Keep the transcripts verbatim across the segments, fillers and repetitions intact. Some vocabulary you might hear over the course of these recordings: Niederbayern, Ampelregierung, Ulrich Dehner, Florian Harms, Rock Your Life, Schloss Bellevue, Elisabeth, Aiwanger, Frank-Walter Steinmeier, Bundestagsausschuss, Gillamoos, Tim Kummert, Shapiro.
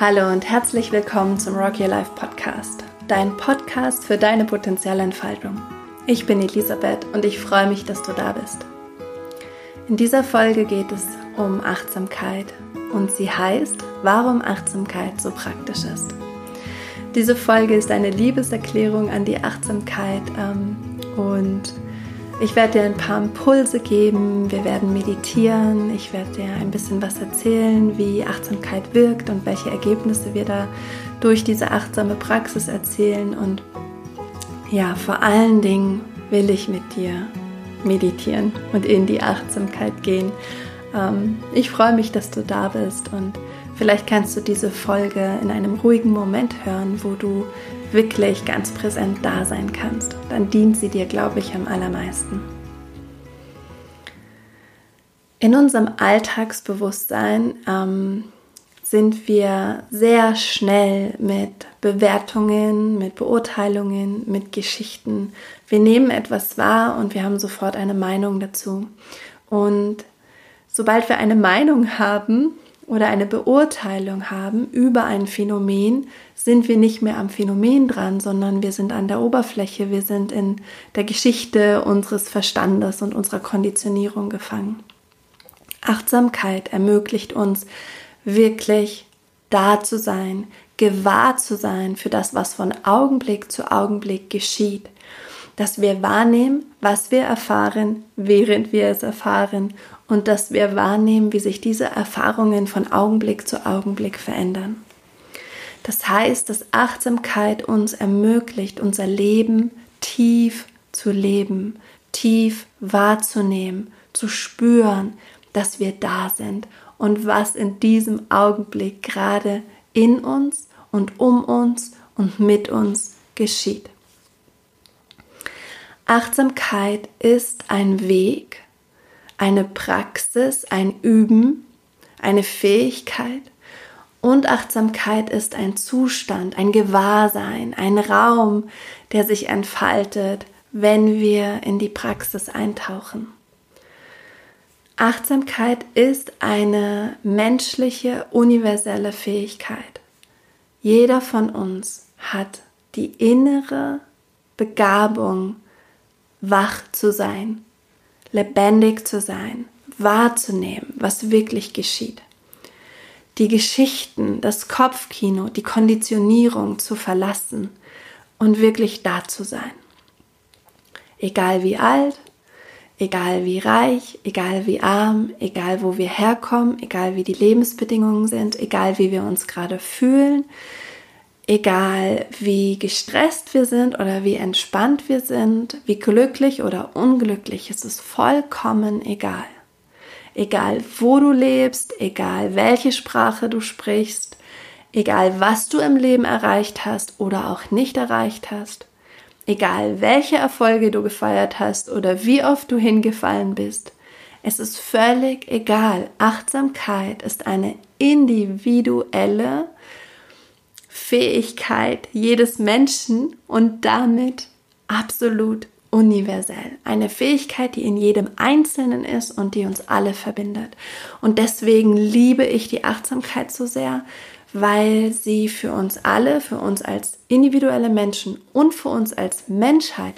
Hallo und herzlich willkommen zum Rock Your Life Podcast, dein Podcast für deine Potenzialentfaltung. Ich bin Elisabeth und ich freue mich, dass du da bist. In dieser Folge geht es um Achtsamkeit und sie heißt, warum Achtsamkeit so praktisch ist. Diese Folge ist eine Liebeserklärung an die Achtsamkeit ähm, und ich werde dir ein paar Impulse geben, wir werden meditieren, ich werde dir ein bisschen was erzählen, wie Achtsamkeit wirkt und welche Ergebnisse wir da durch diese achtsame Praxis erzielen. Und ja, vor allen Dingen will ich mit dir meditieren und in die Achtsamkeit gehen. Ähm, ich freue mich, dass du da bist und vielleicht kannst du diese Folge in einem ruhigen Moment hören, wo du wirklich ganz präsent da sein kannst. Dann dient sie dir, glaube ich, am allermeisten. In unserem Alltagsbewusstsein ähm, sind wir sehr schnell mit Bewertungen, mit Beurteilungen, mit Geschichten. Wir nehmen etwas wahr und wir haben sofort eine Meinung dazu. Und sobald wir eine Meinung haben oder eine Beurteilung haben über ein Phänomen, sind wir nicht mehr am Phänomen dran, sondern wir sind an der Oberfläche, wir sind in der Geschichte unseres Verstandes und unserer Konditionierung gefangen. Achtsamkeit ermöglicht uns, wirklich da zu sein, gewahr zu sein für das, was von Augenblick zu Augenblick geschieht. Dass wir wahrnehmen, was wir erfahren, während wir es erfahren. Und dass wir wahrnehmen, wie sich diese Erfahrungen von Augenblick zu Augenblick verändern. Das heißt, dass Achtsamkeit uns ermöglicht, unser Leben tief zu leben, tief wahrzunehmen, zu spüren, dass wir da sind und was in diesem Augenblick gerade in uns und um uns und mit uns geschieht. Achtsamkeit ist ein Weg, eine Praxis, ein Üben, eine Fähigkeit und Achtsamkeit ist ein Zustand, ein Gewahrsein, ein Raum, der sich entfaltet, wenn wir in die Praxis eintauchen. Achtsamkeit ist eine menschliche, universelle Fähigkeit. Jeder von uns hat die innere Begabung, wach zu sein, lebendig zu sein, wahrzunehmen, was wirklich geschieht. Die Geschichten, das Kopfkino, die Konditionierung zu verlassen und wirklich da zu sein. Egal wie alt, egal wie reich, egal wie arm, egal wo wir herkommen, egal wie die Lebensbedingungen sind, egal wie wir uns gerade fühlen, egal wie gestresst wir sind oder wie entspannt wir sind, wie glücklich oder unglücklich, es ist vollkommen egal. Egal wo du lebst, egal welche Sprache du sprichst, egal was du im Leben erreicht hast oder auch nicht erreicht hast, egal welche Erfolge du gefeiert hast oder wie oft du hingefallen bist, es ist völlig egal. Achtsamkeit ist eine individuelle Fähigkeit jedes Menschen und damit absolut universell. Eine Fähigkeit, die in jedem Einzelnen ist und die uns alle verbindet. Und deswegen liebe ich die Achtsamkeit so sehr, weil sie für uns alle, für uns als individuelle Menschen und für uns als Menschheit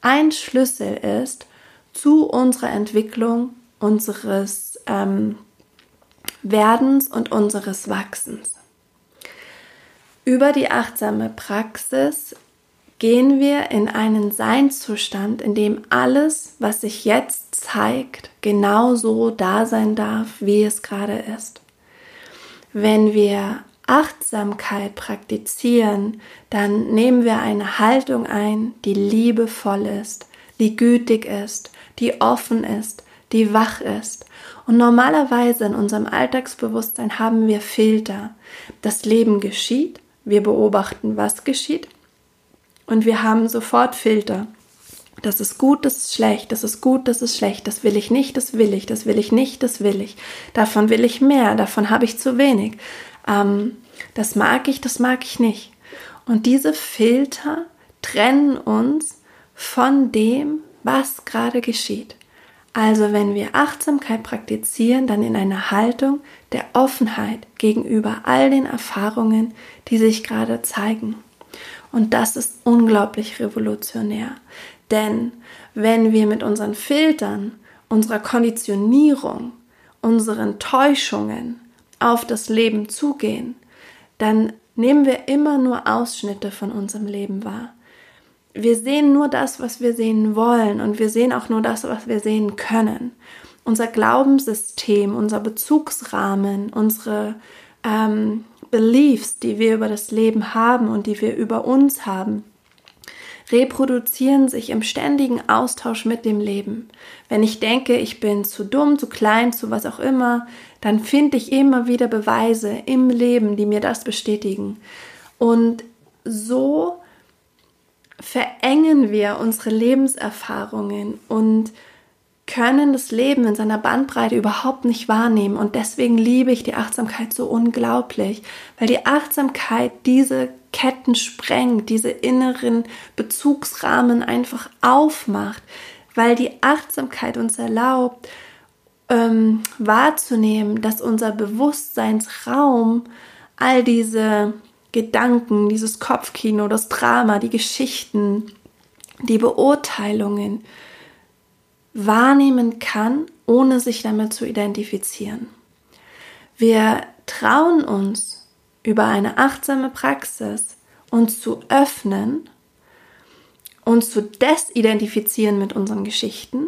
ein Schlüssel ist zu unserer Entwicklung, unseres ähm, Werdens und unseres Wachsens. Über die achtsame Praxis gehen wir in einen Seinszustand, in dem alles, was sich jetzt zeigt, genauso da sein darf, wie es gerade ist. Wenn wir Achtsamkeit praktizieren, dann nehmen wir eine Haltung ein, die liebevoll ist, die gütig ist, die offen ist, die wach ist. Und normalerweise in unserem Alltagsbewusstsein haben wir Filter. Das Leben geschieht, wir beobachten, was geschieht und wir haben sofort Filter. Das ist gut, das ist schlecht, das ist gut, das ist schlecht, das will ich nicht, das will ich, das will ich nicht, das will ich. Davon will ich mehr, davon habe ich zu wenig. Ähm, das mag ich, das mag ich nicht. Und diese Filter trennen uns von dem, was gerade geschieht. Also wenn wir Achtsamkeit praktizieren, dann in einer Haltung der Offenheit gegenüber all den Erfahrungen, die sich gerade zeigen. Und das ist unglaublich revolutionär. Denn wenn wir mit unseren Filtern, unserer Konditionierung, unseren Täuschungen auf das Leben zugehen, dann nehmen wir immer nur Ausschnitte von unserem Leben wahr. Wir sehen nur das, was wir sehen wollen, und wir sehen auch nur das, was wir sehen können. Unser Glaubenssystem, unser Bezugsrahmen, unsere ähm, Beliefs, die wir über das Leben haben und die wir über uns haben, reproduzieren sich im ständigen Austausch mit dem Leben. Wenn ich denke, ich bin zu dumm, zu klein, zu was auch immer, dann finde ich immer wieder Beweise im Leben, die mir das bestätigen. Und so verengen wir unsere Lebenserfahrungen und können das Leben in seiner Bandbreite überhaupt nicht wahrnehmen. Und deswegen liebe ich die Achtsamkeit so unglaublich, weil die Achtsamkeit diese Ketten sprengt, diese inneren Bezugsrahmen einfach aufmacht, weil die Achtsamkeit uns erlaubt, ähm, wahrzunehmen, dass unser Bewusstseinsraum all diese Gedanken, dieses Kopfkino, das Drama, die Geschichten, die Beurteilungen wahrnehmen kann, ohne sich damit zu identifizieren. Wir trauen uns, über eine achtsame Praxis uns zu öffnen, uns zu desidentifizieren mit unseren Geschichten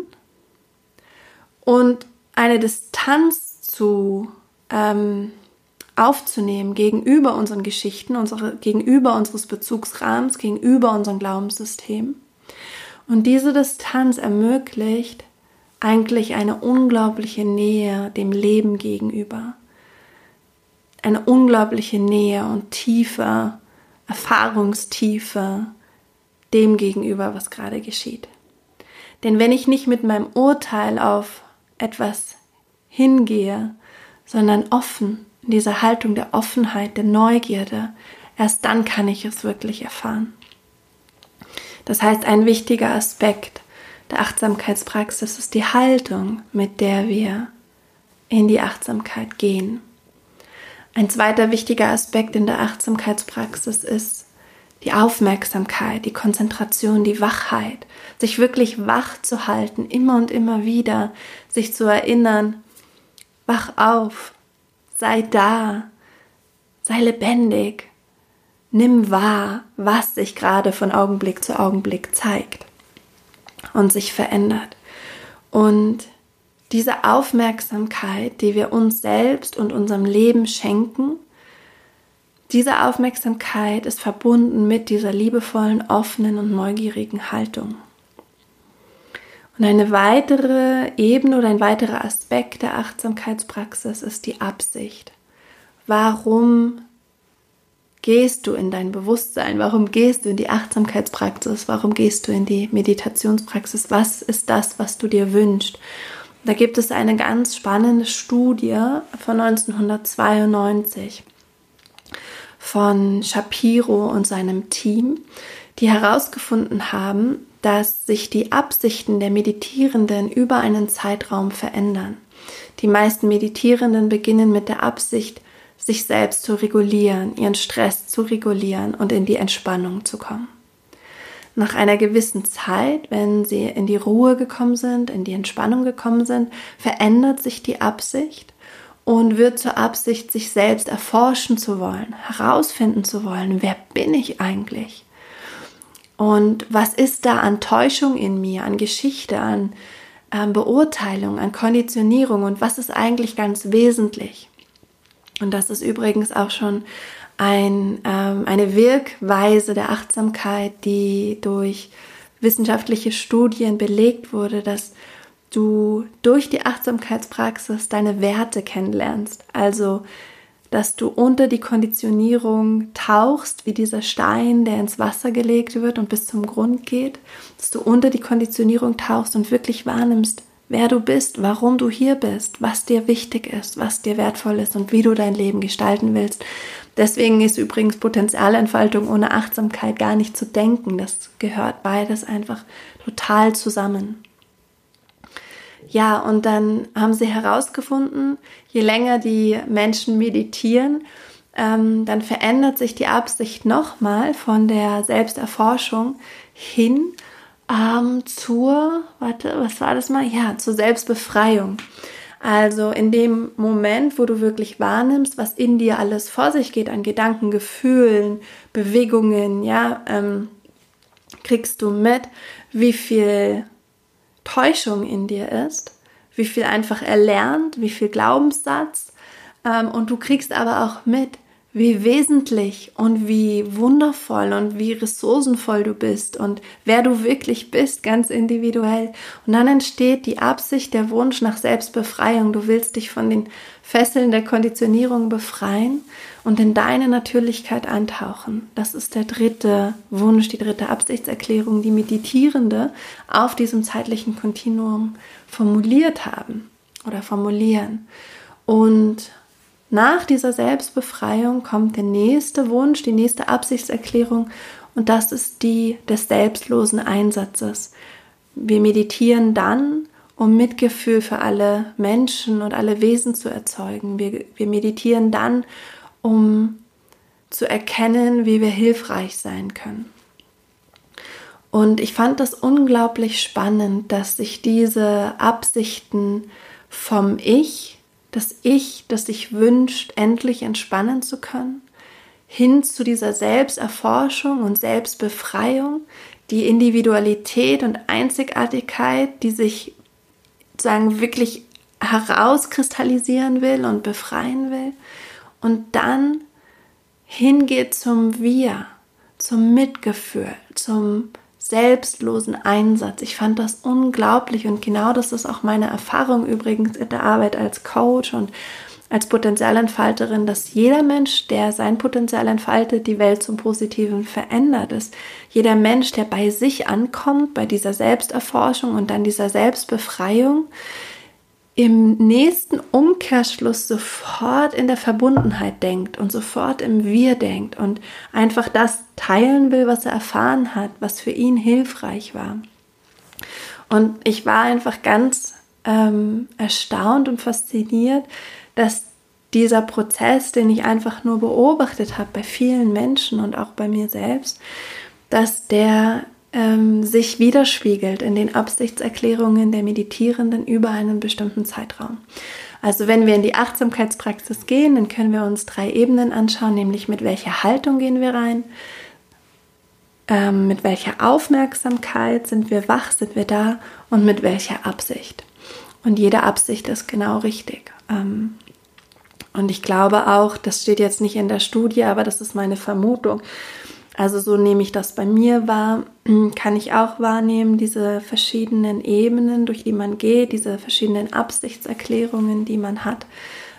und eine Distanz zu ähm, aufzunehmen gegenüber unseren Geschichten, unsere, gegenüber unseres Bezugsrahmens, gegenüber unserem Glaubenssystem. Und diese Distanz ermöglicht eigentlich eine unglaubliche Nähe dem Leben gegenüber. Eine unglaubliche Nähe und Tiefe, Erfahrungstiefe dem gegenüber, was gerade geschieht. Denn wenn ich nicht mit meinem Urteil auf etwas hingehe, sondern offen, in dieser Haltung der Offenheit, der Neugierde, erst dann kann ich es wirklich erfahren. Das heißt, ein wichtiger Aspekt der Achtsamkeitspraxis ist die Haltung, mit der wir in die Achtsamkeit gehen. Ein zweiter wichtiger Aspekt in der Achtsamkeitspraxis ist die Aufmerksamkeit, die Konzentration, die Wachheit, sich wirklich wach zu halten, immer und immer wieder, sich zu erinnern, wach auf, sei da, sei lebendig. Nimm wahr, was sich gerade von Augenblick zu Augenblick zeigt und sich verändert. Und diese Aufmerksamkeit, die wir uns selbst und unserem Leben schenken, diese Aufmerksamkeit ist verbunden mit dieser liebevollen, offenen und neugierigen Haltung. Und eine weitere Ebene oder ein weiterer Aspekt der Achtsamkeitspraxis ist die Absicht. Warum gehst du in dein Bewusstsein? Warum gehst du in die Achtsamkeitspraxis? Warum gehst du in die Meditationspraxis? Was ist das, was du dir wünschst? Da gibt es eine ganz spannende Studie von neunzehnhundertzweiundneunzig von Shapiro und seinem Team, die herausgefunden haben, dass sich die Absichten der Meditierenden über einen Zeitraum verändern. Die meisten Meditierenden beginnen mit der Absicht, sich selbst zu regulieren, ihren Stress zu regulieren und in die Entspannung zu kommen. Nach einer gewissen Zeit, wenn sie in die Ruhe gekommen sind, in die Entspannung gekommen sind, verändert sich die Absicht und wird zur Absicht, sich selbst erforschen zu wollen, herausfinden zu wollen, wer bin ich eigentlich? Und was ist da an Täuschung in mir, an Geschichte, an, an Beurteilung, an Konditionierung und was ist eigentlich ganz wesentlich? Und das ist übrigens auch schon ein, ähm, eine Wirkweise der Achtsamkeit, die durch wissenschaftliche Studien belegt wurde, dass du durch die Achtsamkeitspraxis deine Werte kennenlernst. Also, dass du unter die Konditionierung tauchst, wie dieser Stein, der ins Wasser gelegt wird und bis zum Grund geht, dass du unter die Konditionierung tauchst und wirklich wahrnimmst, wer du bist, warum du hier bist, was dir wichtig ist, was dir wertvoll ist und wie du dein Leben gestalten willst. Deswegen ist übrigens Potenzialentfaltung ohne Achtsamkeit gar nicht zu denken. Das gehört beides einfach total zusammen. Ja, und dann haben sie herausgefunden, je länger die Menschen meditieren, ähm, dann verändert sich die Absicht nochmal von der Selbsterforschung hin ähm, zur, warte, was war das mal? Ja, zur Selbstbefreiung. Also in dem Moment, wo du wirklich wahrnimmst, was in dir alles vor sich geht an Gedanken, Gefühlen, Bewegungen, ja, ähm, kriegst du mit, wie viel Täuschung in dir ist, wie viel einfach erlernt, wie viel Glaubenssatz, ähm, und du kriegst aber auch mit, wie wesentlich und wie wundervoll und wie ressourcenvoll du bist und wer du wirklich bist, ganz individuell. Und dann entsteht die Absicht, der Wunsch nach Selbstbefreiung. Du willst dich von den Fesseln der Konditionierung befreien und in deine Natürlichkeit antauchen. Das ist der dritte Wunsch, die dritte Absichtserklärung, die Meditierende auf diesem zeitlichen Kontinuum formuliert haben oder formulieren. Und nach dieser Selbstbefreiung kommt der nächste Wunsch, die nächste Absichtserklärung, und das ist die des selbstlosen Einsatzes. Wir meditieren dann, um Mitgefühl für alle Menschen und alle Wesen zu erzeugen. Wir, wir meditieren dann, um zu erkennen, wie wir hilfreich sein können. Und ich fand das unglaublich spannend, dass sich diese Absichten vom Ich, das Ich, das sich wünscht, endlich entspannen zu können, hin zu dieser Selbsterforschung und Selbstbefreiung, die Individualität und Einzigartigkeit, die sich sozusagen wirklich herauskristallisieren will und befreien will, und dann hingeht zum Wir, zum Mitgefühl, zum selbstlosen Einsatz. Ich fand das unglaublich, und genau das ist auch meine Erfahrung übrigens in der Arbeit als Coach und als Potenzialentfalterin, dass jeder Mensch, der sein Potenzial entfaltet, die Welt zum Positiven verändert ist. Jeder Mensch, der bei sich ankommt, bei dieser Selbsterforschung und dann dieser Selbstbefreiung, im nächsten Umkehrschluss sofort in der Verbundenheit denkt und sofort im Wir denkt und einfach das teilen will, was er erfahren hat, was für ihn hilfreich war. Und ich war einfach ganz ähm, erstaunt und fasziniert, dass dieser Prozess, den ich einfach nur beobachtet habe bei vielen Menschen und auch bei mir selbst, dass der sich widerspiegelt in den Absichtserklärungen der Meditierenden über einen bestimmten Zeitraum. Also wenn wir in die Achtsamkeitspraxis gehen, dann können wir uns drei Ebenen anschauen, nämlich mit welcher Haltung gehen wir rein, ähm, mit welcher Aufmerksamkeit sind wir wach, sind wir da, und mit welcher Absicht. Und jede Absicht ist genau richtig. Ähm, und ich glaube auch, das steht jetzt nicht in der Studie, aber das ist meine Vermutung, also so nehme ich das bei mir wahr, kann ich auch wahrnehmen, diese verschiedenen Ebenen, durch die man geht, diese verschiedenen Absichtserklärungen, die man hat,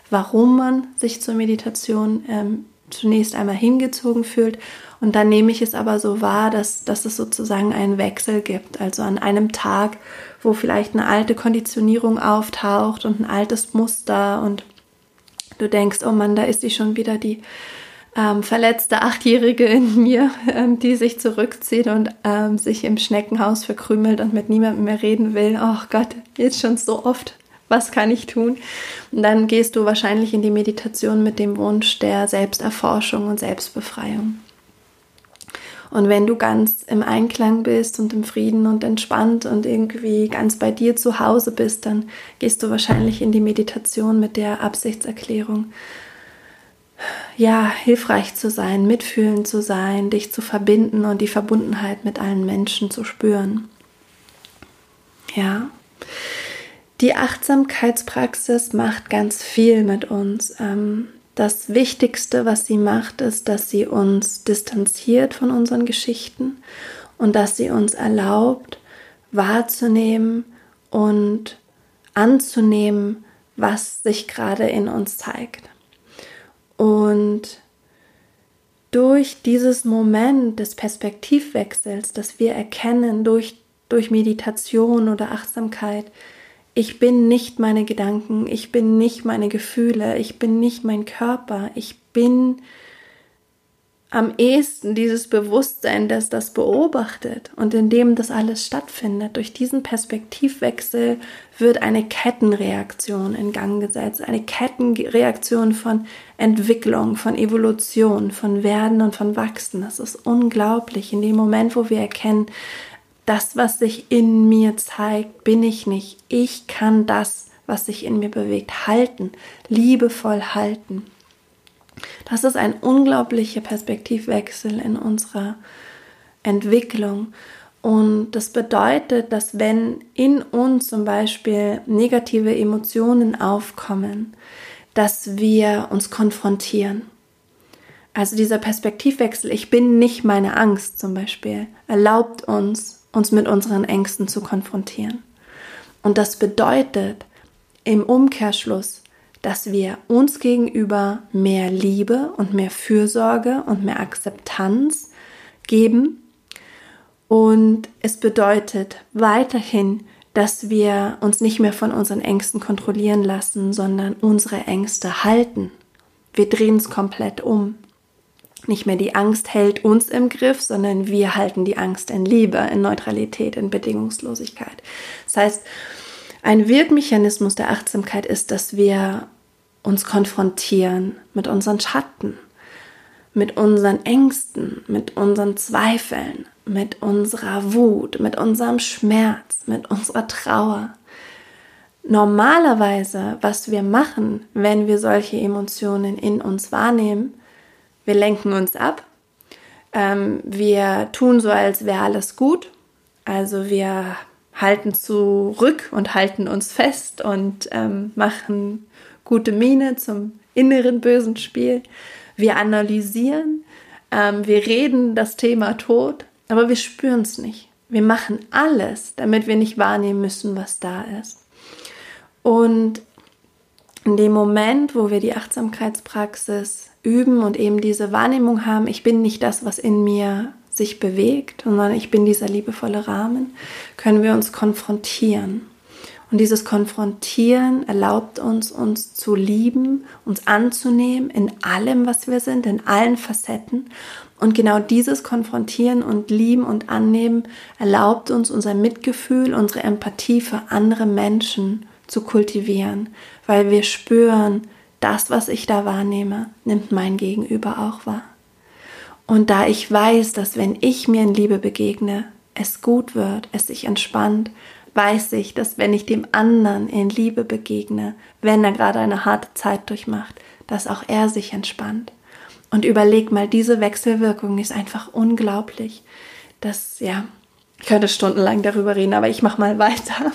warum man sich zur Meditation ähm, zunächst einmal hingezogen fühlt. Und dann nehme ich es aber so wahr, dass, dass es sozusagen einen Wechsel gibt. Also an einem Tag, wo vielleicht eine alte Konditionierung auftaucht und ein altes Muster, und du denkst, oh Mann, da ist die schon wieder die Ähm, verletzte Achtjährige in mir, ähm, die sich zurückzieht und ähm, sich im Schneckenhaus verkrümelt und mit niemandem mehr reden will. Oh Gott, jetzt schon so oft, was kann ich tun? Und dann gehst du wahrscheinlich in die Meditation mit dem Wunsch der Selbsterforschung und Selbstbefreiung. Und wenn du ganz im Einklang bist und im Frieden und entspannt und irgendwie ganz bei dir zu Hause bist, dann gehst du wahrscheinlich in die Meditation mit der Absichtserklärung, ja, hilfreich zu sein, mitfühlend zu sein, dich zu verbinden und die Verbundenheit mit allen Menschen zu spüren. Ja, die Achtsamkeitspraxis macht ganz viel mit uns. Das Wichtigste, was sie macht, ist, dass sie uns distanziert von unseren Geschichten und dass sie uns erlaubt, wahrzunehmen und anzunehmen, was sich gerade in uns zeigt. Und durch dieses Moment des Perspektivwechsels, dass wir erkennen durch, durch Meditation oder Achtsamkeit, ich bin nicht meine Gedanken, ich bin nicht meine Gefühle, ich bin nicht mein Körper, ich bin am ehesten dieses Bewusstsein, das das beobachtet und in dem das alles stattfindet. Durch diesen Perspektivwechsel wird eine Kettenreaktion in Gang gesetzt, eine Kettenreaktion von Entwicklung, von Evolution, von Werden und von Wachsen. Das ist unglaublich. In dem Moment, wo wir erkennen, das, was sich in mir zeigt, bin ich nicht. Ich kann das, was sich in mir bewegt, halten, liebevoll halten. Das ist ein unglaublicher Perspektivwechsel in unserer Entwicklung. Und das bedeutet, dass wenn in uns zum Beispiel negative Emotionen aufkommen, dass wir uns konfrontieren. Also dieser Perspektivwechsel, ich bin nicht meine Angst zum Beispiel, erlaubt uns, uns mit unseren Ängsten zu konfrontieren. Und das bedeutet im Umkehrschluss, dass wir uns gegenüber mehr Liebe und mehr Fürsorge und mehr Akzeptanz geben. Und es bedeutet weiterhin, dass wir uns nicht mehr von unseren Ängsten kontrollieren lassen, sondern unsere Ängste halten. Wir drehen es komplett um. Nicht mehr die Angst hält uns im Griff, sondern wir halten die Angst in Liebe, in Neutralität, in Bedingungslosigkeit. Das heißt, ein Wirkmechanismus der Achtsamkeit ist, dass wir uns konfrontieren mit unseren Schatten, mit unseren Ängsten, mit unseren Zweifeln, mit unserer Wut, mit unserem Schmerz, mit unserer Trauer. Normalerweise, was wir machen, wenn wir solche Emotionen in uns wahrnehmen, wir lenken uns ab, ähm, wir tun so, als wäre alles gut, also wir halten zurück und halten uns fest und ähm, machen gute Miene zum inneren bösen Spiel. Wir analysieren, ähm, wir reden das Thema tot, aber wir spüren es nicht. Wir machen alles, damit wir nicht wahrnehmen müssen, was da ist. Und in dem Moment, wo wir die Achtsamkeitspraxis üben und eben diese Wahrnehmung haben, ich bin nicht das, was in mir sich bewegt, sondern ich bin dieser liebevolle Rahmen, können wir uns konfrontieren. Und dieses Konfrontieren erlaubt uns, uns zu lieben, uns anzunehmen in allem, was wir sind, in allen Facetten. Und genau dieses Konfrontieren und Lieben und Annehmen erlaubt uns, unser Mitgefühl, unsere Empathie für andere Menschen zu kultivieren, weil wir spüren, das, was ich da wahrnehme, nimmt mein Gegenüber auch wahr. Und da ich weiß, dass wenn ich mir in Liebe begegne, es gut wird, es sich entspannt, weiß ich, dass wenn ich dem anderen in Liebe begegne, wenn er gerade eine harte Zeit durchmacht, dass auch er sich entspannt. Und überleg mal, diese Wechselwirkung ist einfach unglaublich. Das, ja, ich könnte stundenlang darüber reden, aber ich mache mal weiter.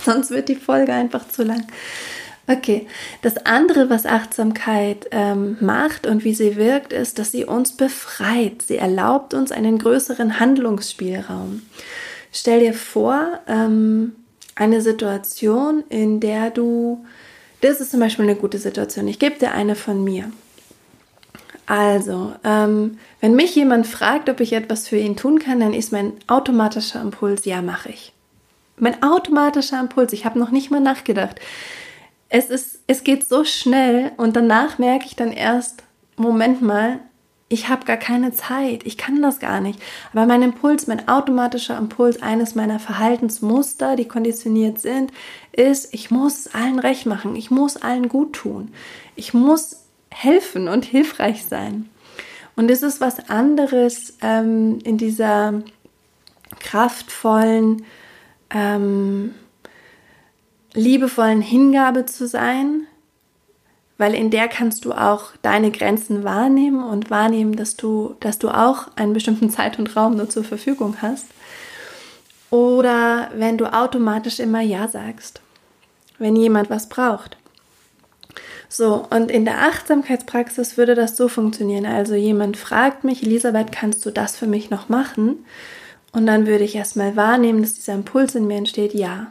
Sonst wird die Folge einfach zu lang. Okay, das andere, was Achtsamkeit ähm, macht und wie sie wirkt, ist, dass sie uns befreit. Sie erlaubt uns einen größeren Handlungsspielraum. Stell dir vor, ähm, eine Situation, in der du, das ist zum Beispiel eine gute Situation, ich gebe dir eine von mir. Also, ähm, wenn mich jemand fragt, ob ich etwas für ihn tun kann, dann ist mein automatischer Impuls, ja, mache ich. Mein automatischer Impuls, ich habe noch nicht mal nachgedacht. Es ist, es geht so schnell und danach merke ich dann erst, Moment mal, ich habe gar keine Zeit, ich kann das gar nicht. Aber mein Impuls, mein automatischer Impuls, eines meiner Verhaltensmuster, die konditioniert sind, ist, ich muss allen recht machen, ich muss allen gut tun, ich muss helfen und hilfreich sein. Und es ist was anderes ähm, in dieser kraftvollen, ähm, liebevollen Hingabe zu sein, weil in der kannst du auch deine Grenzen wahrnehmen und wahrnehmen, dass du, dass du auch einen bestimmten Zeit und Raum nur zur Verfügung hast. Oder wenn du automatisch immer Ja sagst, wenn jemand was braucht. So, und in der Achtsamkeitspraxis würde das so funktionieren. Also jemand fragt mich, Elisabeth, kannst du das für mich noch machen? Und dann würde ich erstmal wahrnehmen, dass dieser Impuls in mir entsteht, ja.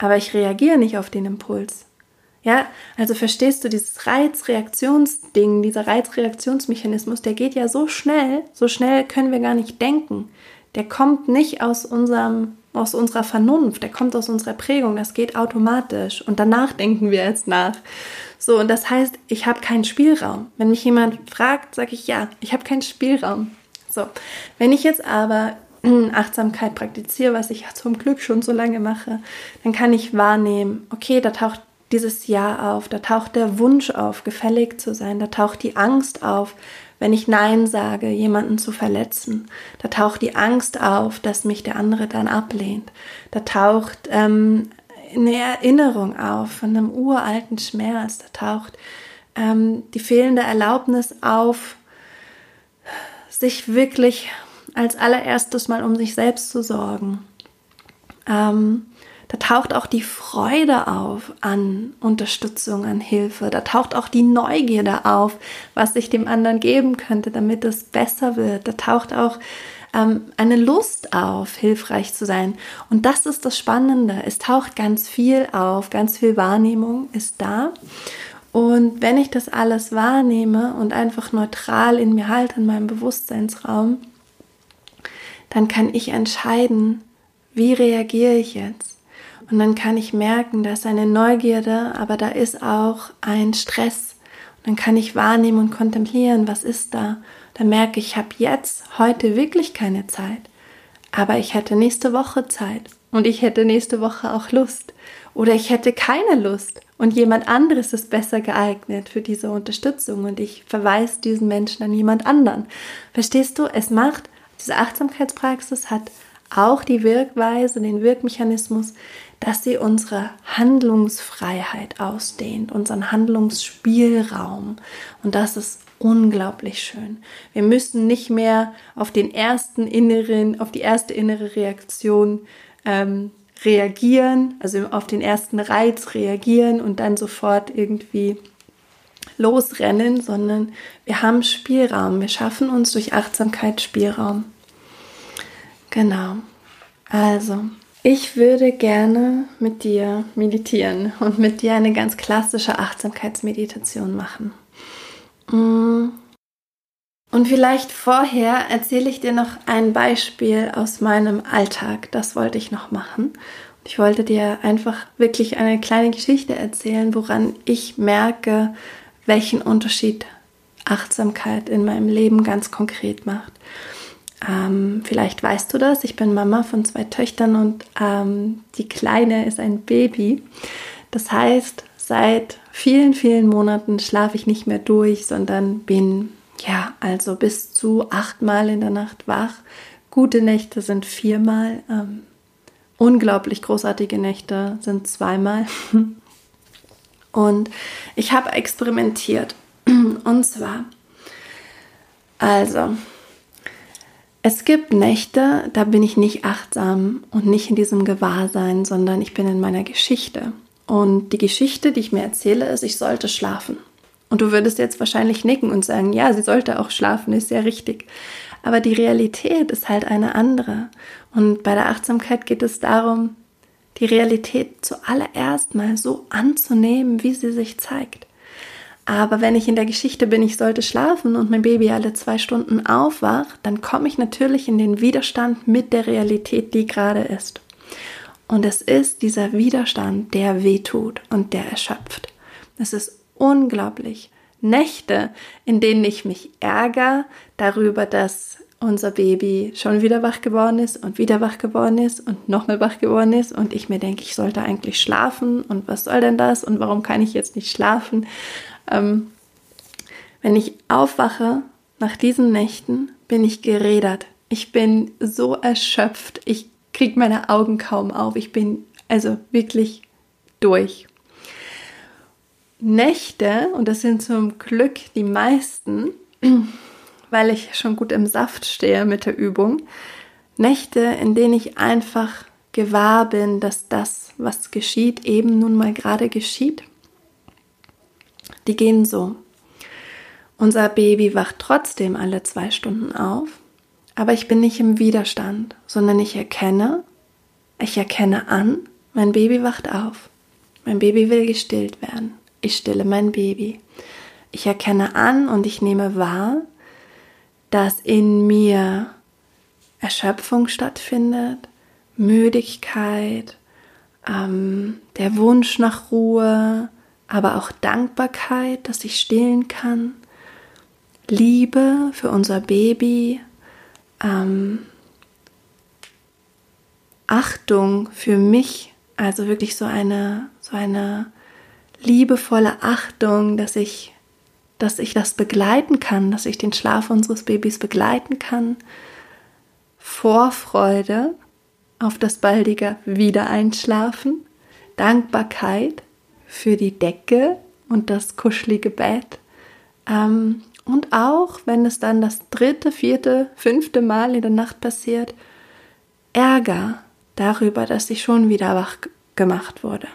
Aber ich reagiere nicht auf den Impuls. Ja, also verstehst du, dieses Reizreaktionsding, dieser Reizreaktionsmechanismus, der geht ja so schnell, so schnell können wir gar nicht denken. Der kommt nicht aus unserem aus unserer Vernunft, der kommt aus unserer Prägung, das geht automatisch und danach denken wir jetzt nach. So, und das heißt, ich habe keinen Spielraum. Wenn mich jemand fragt, sage ich ja, ich habe keinen Spielraum. So, wenn ich jetzt aber Achtsamkeit praktiziere, was ich ja zum Glück schon so lange mache, dann kann ich wahrnehmen, okay, da taucht dieses Ja auf, da taucht der Wunsch auf, gefällig zu sein, da taucht die Angst auf, wenn ich Nein sage, jemanden zu verletzen, da taucht die Angst auf, dass mich der andere dann ablehnt, da taucht ähm, eine Erinnerung auf von einem uralten Schmerz, da taucht ähm, die fehlende Erlaubnis auf, sich wirklich als allererstes mal um sich selbst zu sorgen. Ähm, Da taucht auch die Freude auf an Unterstützung, an Hilfe. Da taucht auch die Neugierde auf, was ich dem anderen geben könnte, damit es besser wird. Da taucht auch ähm, eine Lust auf, hilfreich zu sein. Und das ist das Spannende. Es taucht ganz viel auf, ganz viel Wahrnehmung ist da. Und wenn ich das alles wahrnehme und einfach neutral in mir halte, in meinem Bewusstseinsraum, dann kann ich entscheiden, wie reagiere ich jetzt? Und dann kann ich merken, da ist eine Neugierde, aber da ist auch ein Stress. Und dann kann ich wahrnehmen und kontemplieren, was ist da? Dann merke ich, ich habe jetzt, heute wirklich keine Zeit. Aber ich hätte nächste Woche Zeit. Und ich hätte nächste Woche auch Lust. Oder ich hätte keine Lust. Und jemand anderes ist besser geeignet für diese Unterstützung. Und ich verweise diesen Menschen an jemand anderen. Verstehst du? Es macht, diese Achtsamkeitspraxis hat auch die Wirkweise, den Wirkmechanismus, dass sie unsere Handlungsfreiheit ausdehnt, unseren Handlungsspielraum. Und das ist unglaublich schön. Wir müssen nicht mehr auf den ersten inneren, auf die erste innere Reaktion ähm, reagieren, also auf den ersten Reiz reagieren und dann sofort irgendwie losrennen, sondern wir haben Spielraum. Wir schaffen uns durch Achtsamkeit Spielraum. Genau. Also, ich würde gerne mit dir meditieren und mit dir eine ganz klassische Achtsamkeitsmeditation machen. Und vielleicht vorher erzähle ich dir noch ein Beispiel aus meinem Alltag. Das wollte ich noch machen. Ich wollte dir einfach wirklich eine kleine Geschichte erzählen, woran ich merke, welchen Unterschied Achtsamkeit in meinem Leben ganz konkret macht. Ähm, vielleicht weißt du das, ich bin Mama von zwei Töchtern und ähm, die Kleine ist ein Baby. Das heißt, seit vielen, vielen Monaten schlafe ich nicht mehr durch, sondern bin ja also bis zu achtmal in der Nacht wach. Gute Nächte sind viermal, ähm, unglaublich großartige Nächte sind zweimal. Und ich habe experimentiert. Und zwar, also... Es gibt Nächte, da bin ich nicht achtsam und nicht in diesem Gewahrsein, sondern ich bin in meiner Geschichte. Und die Geschichte, die ich mir erzähle, ist, ich sollte schlafen. Und du würdest jetzt wahrscheinlich nicken und sagen, ja, sie sollte auch schlafen, ist ja richtig. Aber die Realität ist halt eine andere. Und bei der Achtsamkeit geht es darum, die Realität zuallererst mal so anzunehmen, wie sie sich zeigt. Aber wenn ich in der Geschichte bin, ich sollte schlafen und mein Baby alle zwei Stunden aufwacht, dann komme ich natürlich in den Widerstand mit der Realität, die gerade ist. Und es ist dieser Widerstand, der wehtut und der erschöpft. Das ist unglaublich. Nächte, in denen ich mich ärgere darüber, dass unser Baby schon wieder wach geworden ist und wieder wach geworden ist und nochmal wach geworden ist und ich mir denke, ich sollte eigentlich schlafen und was soll denn das und warum kann ich jetzt nicht schlafen? Ähm, wenn ich aufwache nach diesen Nächten, bin ich gerädert. Ich bin so erschöpft, ich kriege meine Augen kaum auf. Ich bin also wirklich durch. Nächte, und das sind zum Glück die meisten, weil ich schon gut im Saft stehe mit der Übung, Nächte, in denen ich einfach gewahr bin, dass das, was geschieht, eben nun mal gerade geschieht, die gehen so. Unser Baby wacht trotzdem alle zwei Stunden auf, aber ich bin nicht im Widerstand, sondern ich erkenne, ich erkenne an, mein Baby wacht auf. Mein Baby will gestillt werden. Ich stille mein Baby. Ich erkenne an und ich nehme wahr, dass in mir Erschöpfung stattfindet, Müdigkeit, ähm, der Wunsch nach Ruhe, aber auch Dankbarkeit, dass ich stillen kann, Liebe für unser Baby, ähm, Achtung für mich, also wirklich so eine, so eine liebevolle Achtung, dass ich, dass ich das begleiten kann, dass ich den Schlaf unseres Babys begleiten kann, Vorfreude auf das baldige Wiedereinschlafen, Dankbarkeit für die Decke und das kuschelige Bett, ähm, und auch, wenn es dann das dritte, vierte, fünfte Mal in der Nacht passiert, Ärger darüber, dass ich schon wieder wach gemacht wurde.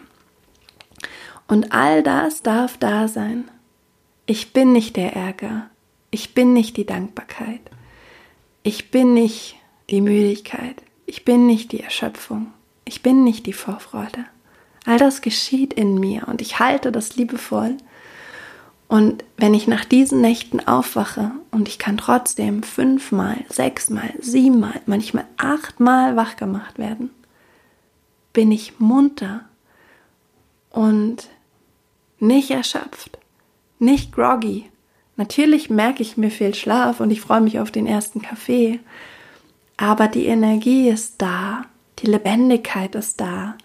Und all das darf da sein. Ich bin nicht der Ärger, ich bin nicht die Dankbarkeit, ich bin nicht die Müdigkeit, ich bin nicht die Erschöpfung, ich bin nicht die Vorfreude. All das geschieht in mir und ich halte das liebevoll. Und wenn ich nach diesen Nächten aufwache und ich kann trotzdem fünfmal, sechsmal, siebenmal, manchmal achtmal wach gemacht werden, bin ich munter und nicht erschöpft, nicht groggy. Natürlich merke ich, mir fehlt Schlaf und ich freue mich auf den ersten Kaffee, aber die Energie ist da, die Lebendigkeit ist da.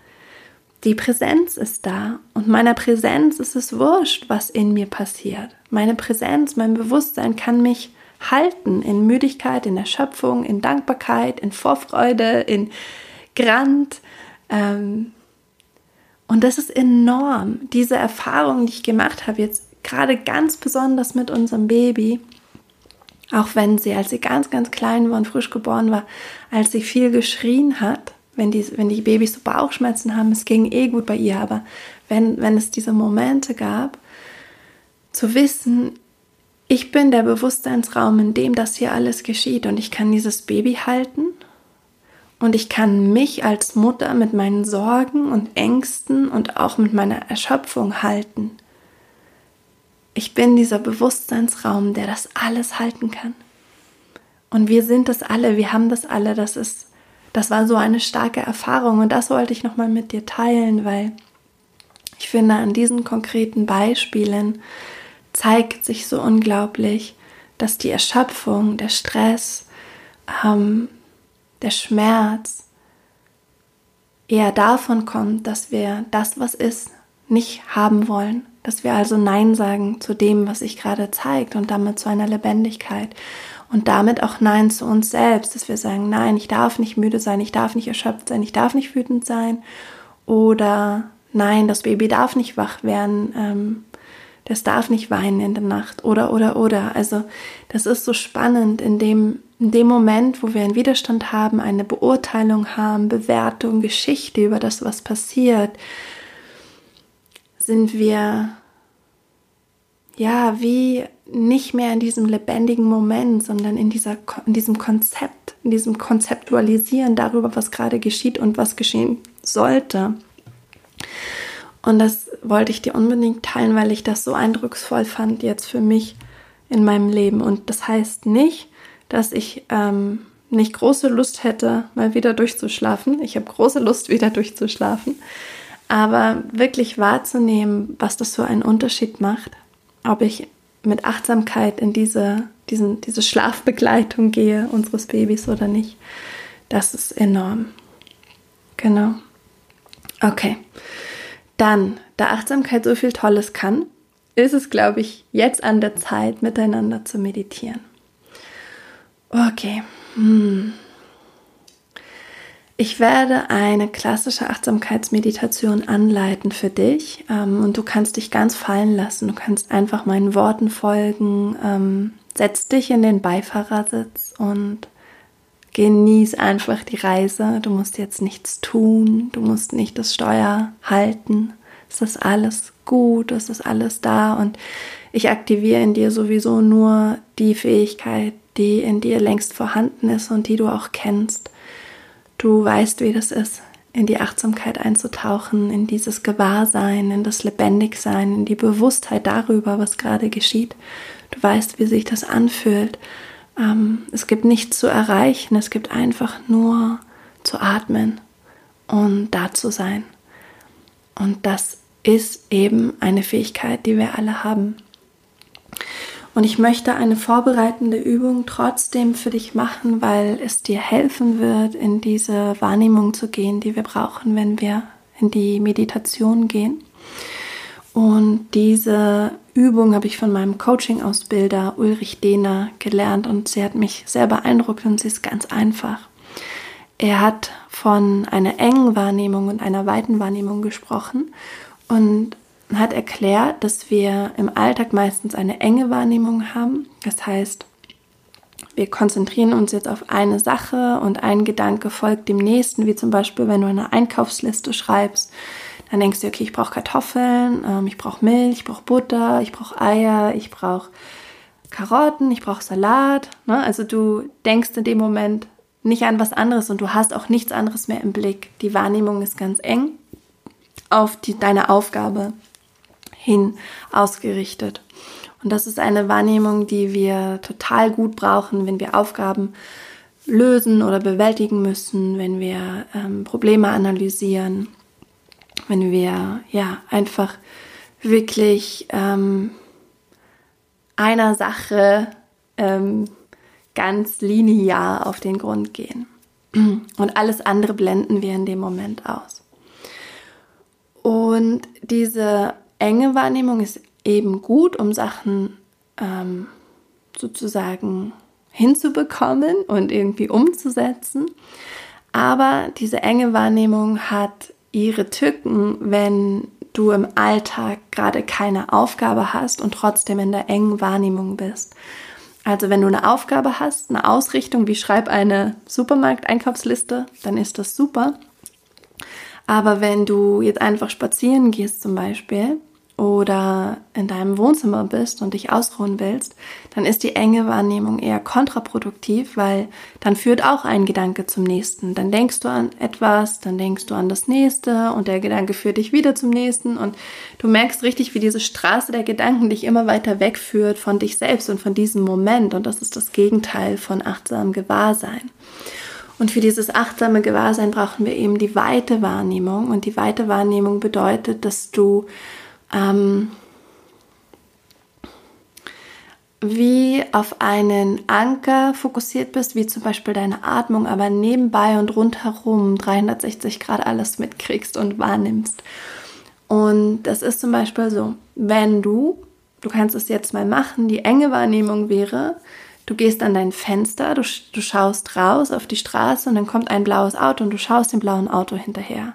Die Präsenz ist da und meiner Präsenz ist es wurscht, was in mir passiert. Meine Präsenz, mein Bewusstsein kann mich halten in Müdigkeit, in Erschöpfung, in Dankbarkeit, in Vorfreude, in Grand. Und das ist enorm. Diese Erfahrung, die ich gemacht habe, jetzt gerade ganz besonders mit unserem Baby, auch wenn sie, als sie ganz, ganz klein war und frisch geboren war, als sie viel geschrien hat, Wenn die, wenn die Babys so Bauchschmerzen haben, es ging eh gut bei ihr, aber wenn, wenn es diese Momente gab, zu wissen, ich bin der Bewusstseinsraum, in dem das hier alles geschieht und ich kann dieses Baby halten und ich kann mich als Mutter mit meinen Sorgen und Ängsten und auch mit meiner Erschöpfung halten. Ich bin dieser Bewusstseinsraum, der das alles halten kann. Und wir sind das alle, wir haben das alle, das ist Das war so eine starke Erfahrung und das wollte ich nochmal mit dir teilen, weil ich finde, an diesen konkreten Beispielen zeigt sich so unglaublich, dass die Erschöpfung, der Stress, ähm, der Schmerz eher davon kommt, dass wir das, was ist, nicht haben wollen. Dass wir also Nein sagen zu dem, was sich gerade zeigt und damit zu einer Lebendigkeit. Und damit auch Nein zu uns selbst, dass wir sagen, nein, ich darf nicht müde sein, ich darf nicht erschöpft sein, ich darf nicht wütend sein. Oder nein, das Baby darf nicht wach werden, ähm, das darf nicht weinen in der Nacht. Oder, oder, oder. Also das ist so spannend, in dem, in dem Moment, wo wir einen Widerstand haben, eine Beurteilung haben, Bewertung, Geschichte über das, was passiert, sind wir ja wie... nicht mehr in diesem lebendigen Moment, sondern in, dieser, in diesem Konzept, in diesem Konzeptualisieren darüber, was gerade geschieht und was geschehen sollte. Und das wollte ich dir unbedingt teilen, weil ich das so eindrucksvoll fand jetzt für mich in meinem Leben. Und das heißt nicht, dass ich ähm, nicht große Lust hätte, mal wieder durchzuschlafen. Ich habe große Lust, wieder durchzuschlafen. Aber wirklich wahrzunehmen, was das für einen Unterschied macht, ob ich mit Achtsamkeit in diese, diesen, diese Schlafbegleitung gehe, unseres Babys oder nicht. Das ist enorm. Genau. Okay. Dann, da Achtsamkeit so viel Tolles kann, ist es, glaube ich, jetzt an der Zeit, miteinander zu meditieren. Okay. Hm. Ich werde eine klassische Achtsamkeitsmeditation anleiten für dich, ähm, und du kannst dich ganz fallen lassen. Du kannst einfach meinen Worten folgen, ähm, setz dich in den Beifahrersitz und genieß einfach die Reise. Du musst jetzt nichts tun, du musst nicht das Steuer halten. Es ist alles gut, es ist alles da und ich aktiviere in dir sowieso nur die Fähigkeit, die in dir längst vorhanden ist und die du auch kennst. Du weißt, wie das ist, in die Achtsamkeit einzutauchen, in dieses Gewahrsein, in das Lebendigsein, in die Bewusstheit darüber, was gerade geschieht. Du weißt, wie sich das anfühlt. Ähm, es gibt nichts zu erreichen, es gibt einfach nur zu atmen, und da zu sein. Und das ist eben eine Fähigkeit, die wir alle haben. Und ich möchte eine vorbereitende Übung trotzdem für dich machen, weil es dir helfen wird, in diese Wahrnehmung zu gehen, die wir brauchen, wenn wir in die Meditation gehen. Und diese Übung habe ich von meinem Coaching-Ausbilder Ulrich Dehner gelernt und sie hat mich sehr beeindruckt und sie ist ganz einfach. Er hat von einer engen Wahrnehmung und einer weiten Wahrnehmung gesprochen und hat erklärt, dass wir im Alltag meistens eine enge Wahrnehmung haben. Das heißt, wir konzentrieren uns jetzt auf eine Sache und ein Gedanke folgt dem nächsten, wie zum Beispiel, wenn du eine Einkaufsliste schreibst, dann denkst du, okay, ich brauche Kartoffeln, ich brauche Milch, ich brauche Butter, ich brauche Eier, ich brauche Karotten, ich brauche Salat. Also du denkst in dem Moment nicht an was anderes und du hast auch nichts anderes mehr im Blick. Die Wahrnehmung ist ganz eng auf die, deine Aufgabe hin ausgerichtet. Und das ist eine Wahrnehmung, die wir total gut brauchen, wenn wir Aufgaben lösen oder bewältigen müssen, wenn wir ähm, Probleme analysieren, wenn wir ja einfach wirklich ähm, einer Sache ähm, ganz linear auf den Grund gehen. Und alles andere blenden wir in dem Moment aus. Und diese enge Wahrnehmung ist eben gut, um Sachen ähm, sozusagen hinzubekommen und irgendwie umzusetzen. Aber diese enge Wahrnehmung hat ihre Tücken, wenn du im Alltag gerade keine Aufgabe hast und trotzdem in der engen Wahrnehmung bist. Also wenn du eine Aufgabe hast, eine Ausrichtung, wie schreib eine Supermarkteinkaufsliste, dann ist das super. Aber wenn du jetzt einfach spazieren gehst zum Beispiel oder in deinem Wohnzimmer bist und dich ausruhen willst, dann ist die enge Wahrnehmung eher kontraproduktiv, weil dann führt auch ein Gedanke zum nächsten. Dann denkst du an etwas, dann denkst du an das nächste und der Gedanke führt dich wieder zum nächsten und du merkst richtig, wie diese Straße der Gedanken dich immer weiter wegführt von dich selbst und von diesem Moment und das ist das Gegenteil von achtsamem Gewahrsein. Und für dieses achtsame Gewahrsein brauchen wir eben die weite Wahrnehmung. Und die weite Wahrnehmung bedeutet, dass du ähm, wie auf einen Anker fokussiert bist, wie zum Beispiel deine Atmung, aber nebenbei und rundherum dreihundertsechzig Grad alles mitkriegst und wahrnimmst. Und das ist zum Beispiel so, wenn du, du kannst es jetzt mal machen, die enge Wahrnehmung wäre, du gehst an dein Fenster, du, du schaust raus auf die Straße und dann kommt ein blaues Auto und du schaust dem blauen Auto hinterher.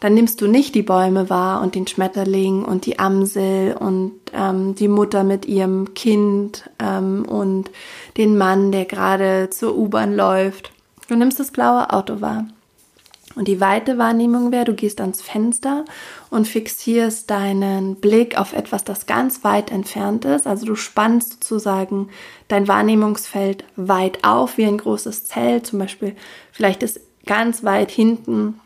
Dann nimmst du nicht die Bäume wahr und den Schmetterling und die Amsel und ähm, die Mutter mit ihrem Kind ähm, und den Mann, der gerade zur U-Bahn läuft. Du nimmst das blaue Auto wahr. Und die weite Wahrnehmung wäre, du gehst ans Fenster und fixierst deinen Blick auf etwas, das ganz weit entfernt ist. Also du spannst sozusagen dein Wahrnehmungsfeld weit auf, wie ein großes Zelt. Zum Beispiel, vielleicht ist ganz weit hinten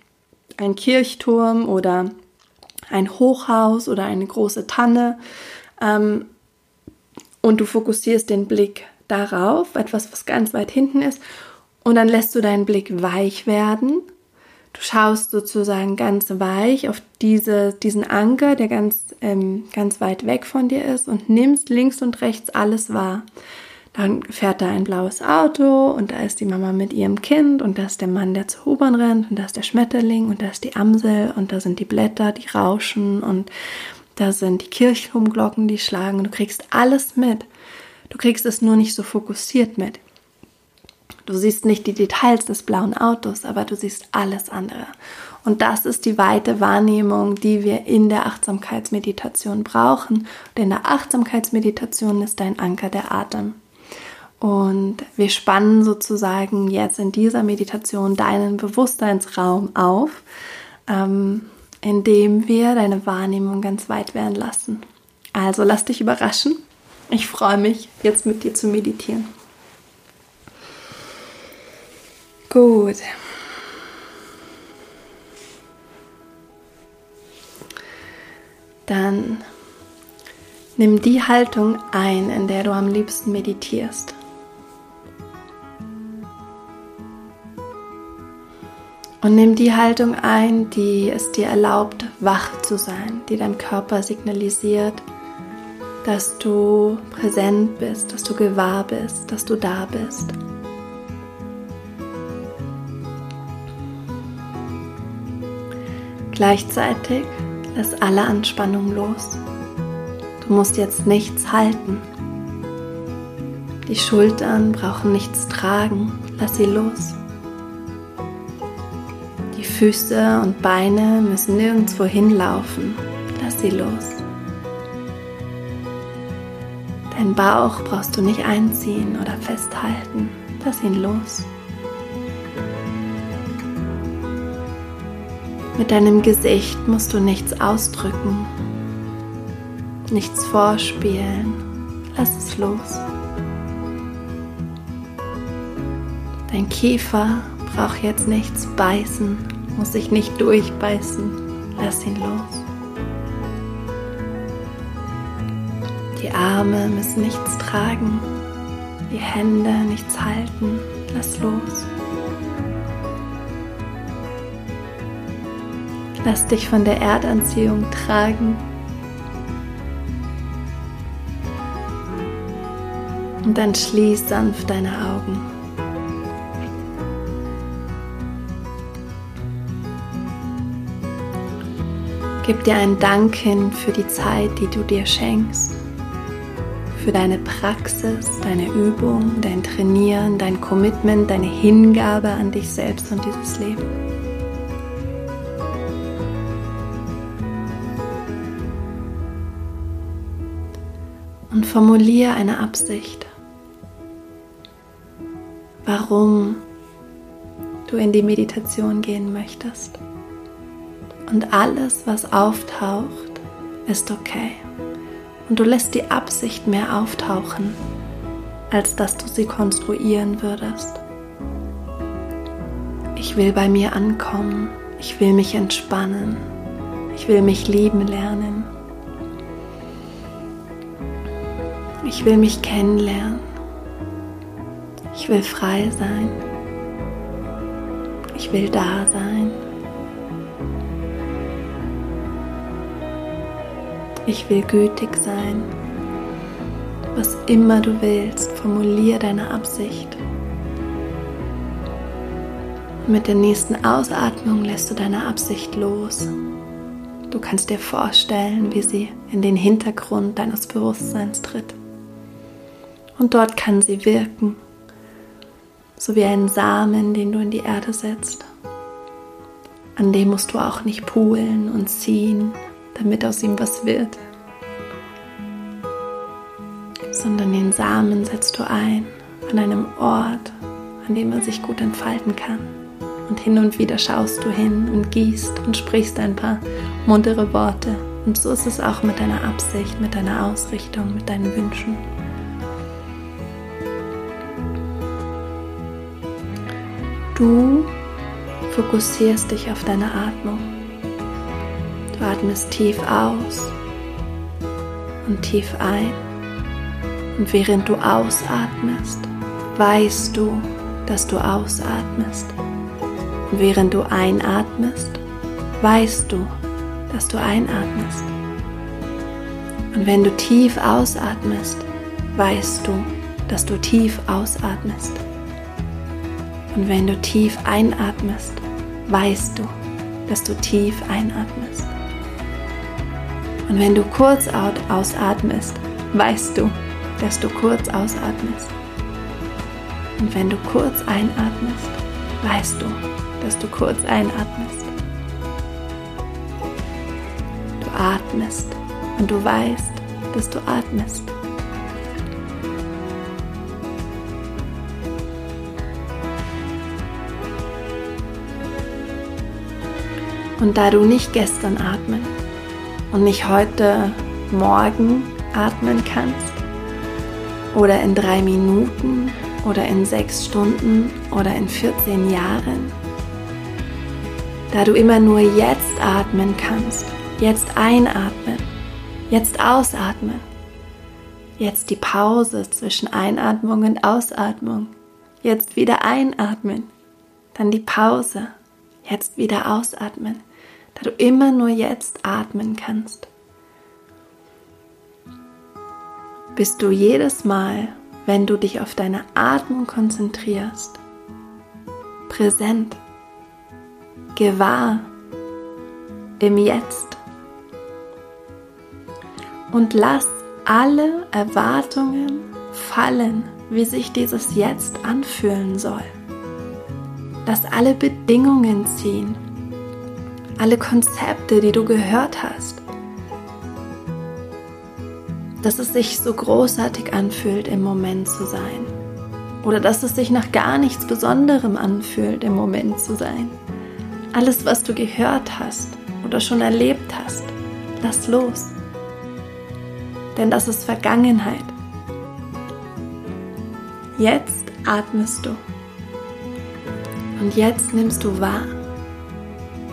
ein Kirchturm oder ein Hochhaus oder eine große Tanne. Ähm, und du fokussierst den Blick darauf, etwas, was ganz weit hinten ist. Und dann lässt du deinen Blick weich werden. Du schaust sozusagen ganz weich auf diese, diesen Anker, der ganz, ähm, ganz weit weg von dir ist und nimmst links und rechts alles wahr. Dann fährt da ein blaues Auto und da ist die Mama mit ihrem Kind und da ist der Mann, der zur U-Bahn rennt und da ist der Schmetterling und da ist die Amsel und da sind die Blätter, die rauschen und da sind die Kirchturmglocken, die schlagen und du kriegst alles mit. Du kriegst es nur nicht so fokussiert mit. Du siehst nicht die Details des blauen Autos, aber du siehst alles andere. Und das ist die weite Wahrnehmung, die wir in der Achtsamkeitsmeditation brauchen. Und in der Achtsamkeitsmeditation ist dein Anker der Atem. Und wir spannen sozusagen jetzt in dieser Meditation deinen Bewusstseinsraum auf, ähm, indem wir deine Wahrnehmung ganz weit werden lassen. Also lass dich überraschen. Ich freue mich, jetzt mit dir zu meditieren. Gut. Dann nimm die Haltung ein, in der du am liebsten meditierst. Und nimm die Haltung ein, die es dir erlaubt, wach zu sein, die deinem Körper signalisiert, dass du präsent bist, dass du gewahr bist, dass du da bist. Gleichzeitig lass alle Anspannung los. Du musst jetzt nichts halten. Die Schultern brauchen nichts tragen. Lass sie los. Die Füße und Beine müssen nirgendwo hinlaufen. Lass sie los. Deinen Bauch brauchst du nicht einziehen oder festhalten. Lass ihn los. Mit deinem Gesicht musst du nichts ausdrücken, nichts vorspielen. Lass es los. Dein Kiefer braucht jetzt nichts beißen, muss sich nicht durchbeißen. Lass ihn los. Die Arme müssen nichts tragen, die Hände nichts halten. Lass los. Lass dich von der Erdanziehung tragen. Und dann schließ sanft deine Augen. Gib dir einen Dank hin für die Zeit, die du dir schenkst. Für deine Praxis, deine Übung, dein Trainieren, dein Commitment, deine Hingabe an dich selbst und dieses Leben. Und formuliere eine Absicht, warum du in die Meditation gehen möchtest. Und alles, was auftaucht, ist okay. Und du lässt die Absicht mehr auftauchen, als dass du sie konstruieren würdest. Ich will bei mir ankommen. Ich will mich entspannen. Ich will mich lieben lernen. Ich will mich kennenlernen. Ich will frei sein. Ich will da sein. Ich will gütig sein. Was immer du willst, formuliere deine Absicht. Mit der nächsten Ausatmung lässt du deine Absicht los. Du kannst dir vorstellen, wie sie in den Hintergrund deines Bewusstseins tritt. Und dort kann sie wirken, so wie ein Samen, den du in die Erde setzt. An dem musst du auch nicht poolen und ziehen, damit aus ihm was wird. Sondern den Samen setzt du ein an einem Ort, an dem er sich gut entfalten kann. Und hin und wieder schaust du hin und gießt und sprichst ein paar muntere Worte. Und so ist es auch mit deiner Absicht, mit deiner Ausrichtung, mit deinen Wünschen. Du fokussierst dich auf deine Atmung. Du atmest tief aus und tief ein. Und während du ausatmest, weißt du, dass du ausatmest. Und während du einatmest, weißt du, dass du einatmest. Und wenn du tief ausatmest, weißt du, dass du tief ausatmest. Und wenn du tief einatmest, weißt du, dass du tief einatmest. Und wenn du kurz ausatmest, weißt du, dass du kurz ausatmest. Und wenn du kurz einatmest, weißt du, dass du kurz einatmest. Du atmest und du weißt, dass du atmest. Und da du nicht gestern atmen und nicht heute morgen atmen kannst oder in drei Minuten oder in sechs Stunden oder in vierzehn Jahren, da du immer nur jetzt atmen kannst, jetzt einatmen, jetzt ausatmen, jetzt die Pause zwischen Einatmung und Ausatmung, jetzt wieder einatmen, dann die Pause, Jetzt wieder ausatmen, da du immer nur jetzt atmen kannst. Bis du jedes Mal, wenn du dich auf deine Atmung konzentrierst, präsent, gewahr, im Jetzt. Und lass alle Erwartungen fallen, wie sich dieses Jetzt anfühlen soll. Lass alle Bedingungen ziehen, alle Konzepte, die du gehört hast, dass es sich so großartig anfühlt, im Moment zu sein. Oder dass es sich nach gar nichts Besonderem anfühlt, im Moment zu sein. Alles, was du gehört hast oder schon erlebt hast, lass los. Denn das ist Vergangenheit. Jetzt atmest du. Und jetzt nimmst du wahr,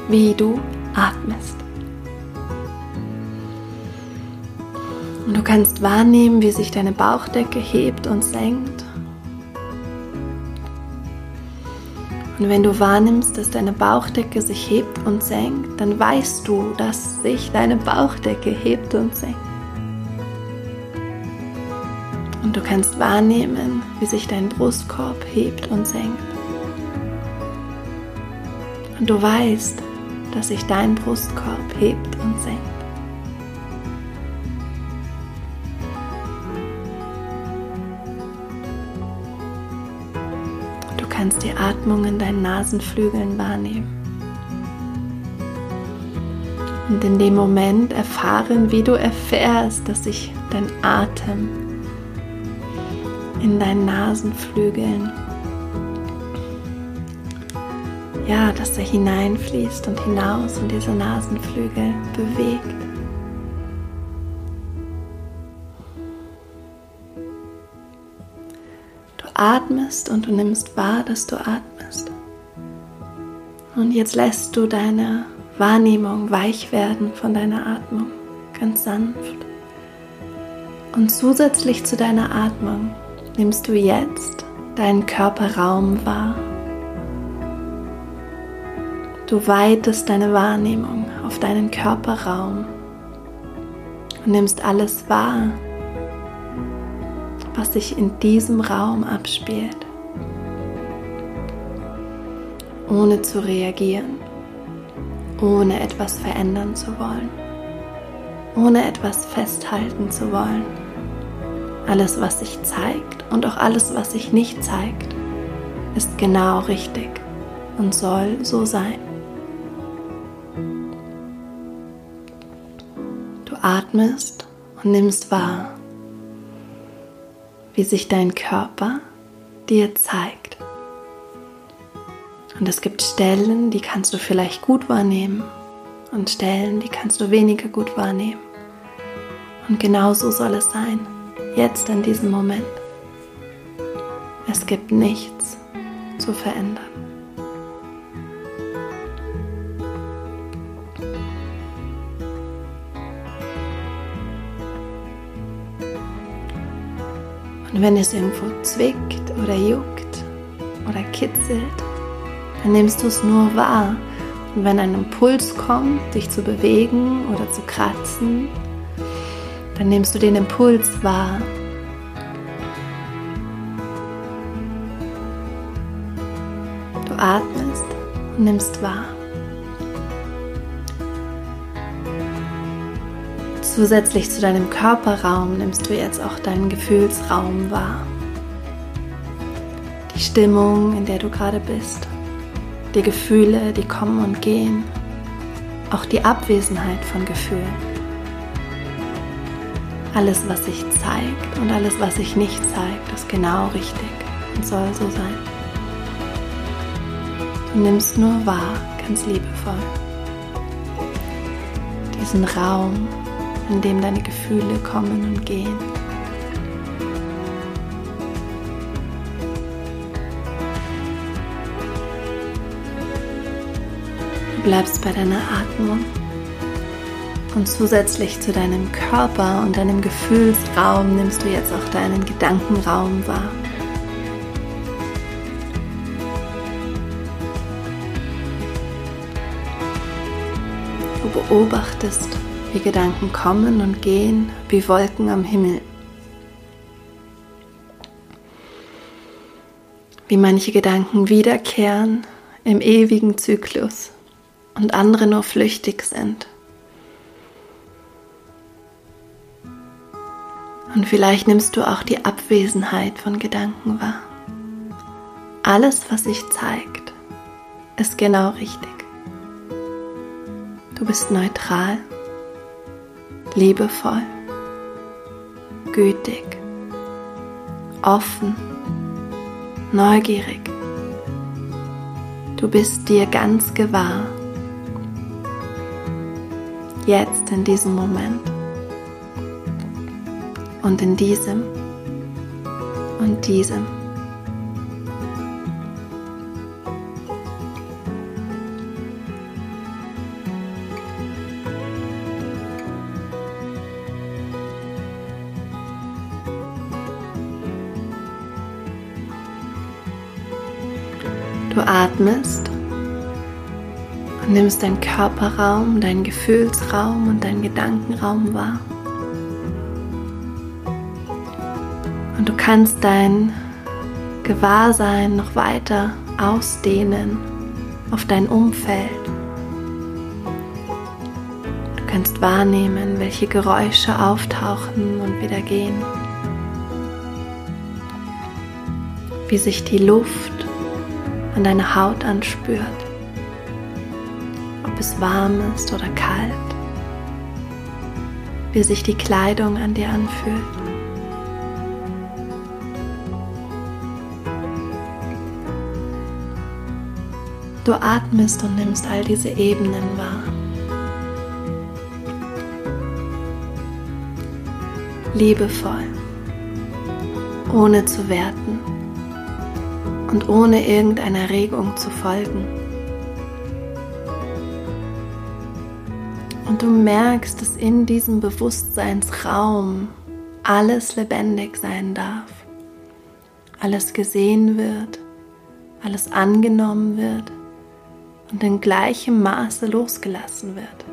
wie du atmest. Und du kannst wahrnehmen, wie sich deine Bauchdecke hebt und senkt. Und wenn du wahrnimmst, dass deine Bauchdecke sich hebt und senkt, dann weißt du, dass sich deine Bauchdecke hebt und senkt. Und du kannst wahrnehmen, wie sich dein Brustkorb hebt und senkt. Und du weißt, dass sich dein Brustkorb hebt und senkt. Du kannst die Atmung in deinen Nasenflügeln wahrnehmen. Und in dem Moment erfahren, wie du erfährst, dass sich dein Atem in deinen Nasenflügeln, ja, dass er hineinfließt und hinaus und diese Nasenflügel bewegt. Atmest und du nimmst wahr, dass du atmest. Und jetzt lässt du deine Wahrnehmung weich werden von deiner Atmung, ganz sanft. Und zusätzlich zu deiner Atmung nimmst du jetzt deinen Körperraum wahr. Du weitest deine Wahrnehmung auf deinen Körperraum und nimmst alles wahr, was sich in diesem Raum abspielt, ohne zu reagieren, ohne etwas verändern zu wollen, ohne etwas festhalten zu wollen. Alles, was sich zeigt und auch alles, was sich nicht zeigt, ist genau richtig und soll so sein. Du atmest und nimmst wahr, wie sich dein Körper dir zeigt. Und es gibt Stellen, die kannst du vielleicht gut wahrnehmen und Stellen, die kannst du weniger gut wahrnehmen. Und genau so soll es sein, jetzt in diesem Moment. Es gibt nichts zu verändern. Und wenn es irgendwo zwickt oder juckt oder kitzelt, dann nimmst du es nur wahr. Und wenn ein Impuls kommt, dich zu bewegen oder zu kratzen, dann nimmst du den Impuls wahr. Du atmest und nimmst wahr. Zusätzlich zu deinem Körperraum nimmst du jetzt auch deinen Gefühlsraum wahr. Die Stimmung, in der du gerade bist, die Gefühle, die kommen und gehen, auch die Abwesenheit von Gefühlen. Alles, was sich zeigt und alles, was sich nicht zeigt, ist genau richtig und soll so sein. Du nimmst nur wahr, ganz liebevoll, diesen Raum, in dem deine Gefühle kommen und gehen. Du bleibst bei deiner Atmung und zusätzlich zu deinem Körper und deinem Gefühlsraum nimmst du jetzt auch deinen Gedankenraum wahr. beobachtest, wie Gedanken kommen und gehen, wie Wolken am Himmel. Wie manche Gedanken wiederkehren im ewigen Zyklus und andere nur flüchtig sind. Und vielleicht nimmst du auch die Abwesenheit von Gedanken wahr. Alles, was sich zeigt, ist genau richtig. Du bist neutral, liebevoll, gütig, offen, neugierig. Du bist dir ganz gewahr. Jetzt in diesem Moment. Und in diesem und diesem. Du atmest und nimmst deinen Körperraum, deinen Gefühlsraum und deinen Gedankenraum wahr. Und du kannst dein Gewahrsein noch weiter ausdehnen auf dein Umfeld. Du kannst wahrnehmen, welche Geräusche auftauchen und wieder gehen. Wie sich die Luft an deine Haut anspürt. Ob es warm ist oder kalt. Wie sich die Kleidung an dir anfühlt. Du atmest und nimmst all diese Ebenen wahr. Liebevoll, ohne zu werten und ohne irgendeiner Regung zu folgen. Und du merkst, dass in diesem Bewusstseinsraum alles lebendig sein darf, alles gesehen wird, alles angenommen wird. Und in gleichem Maße losgelassen wird,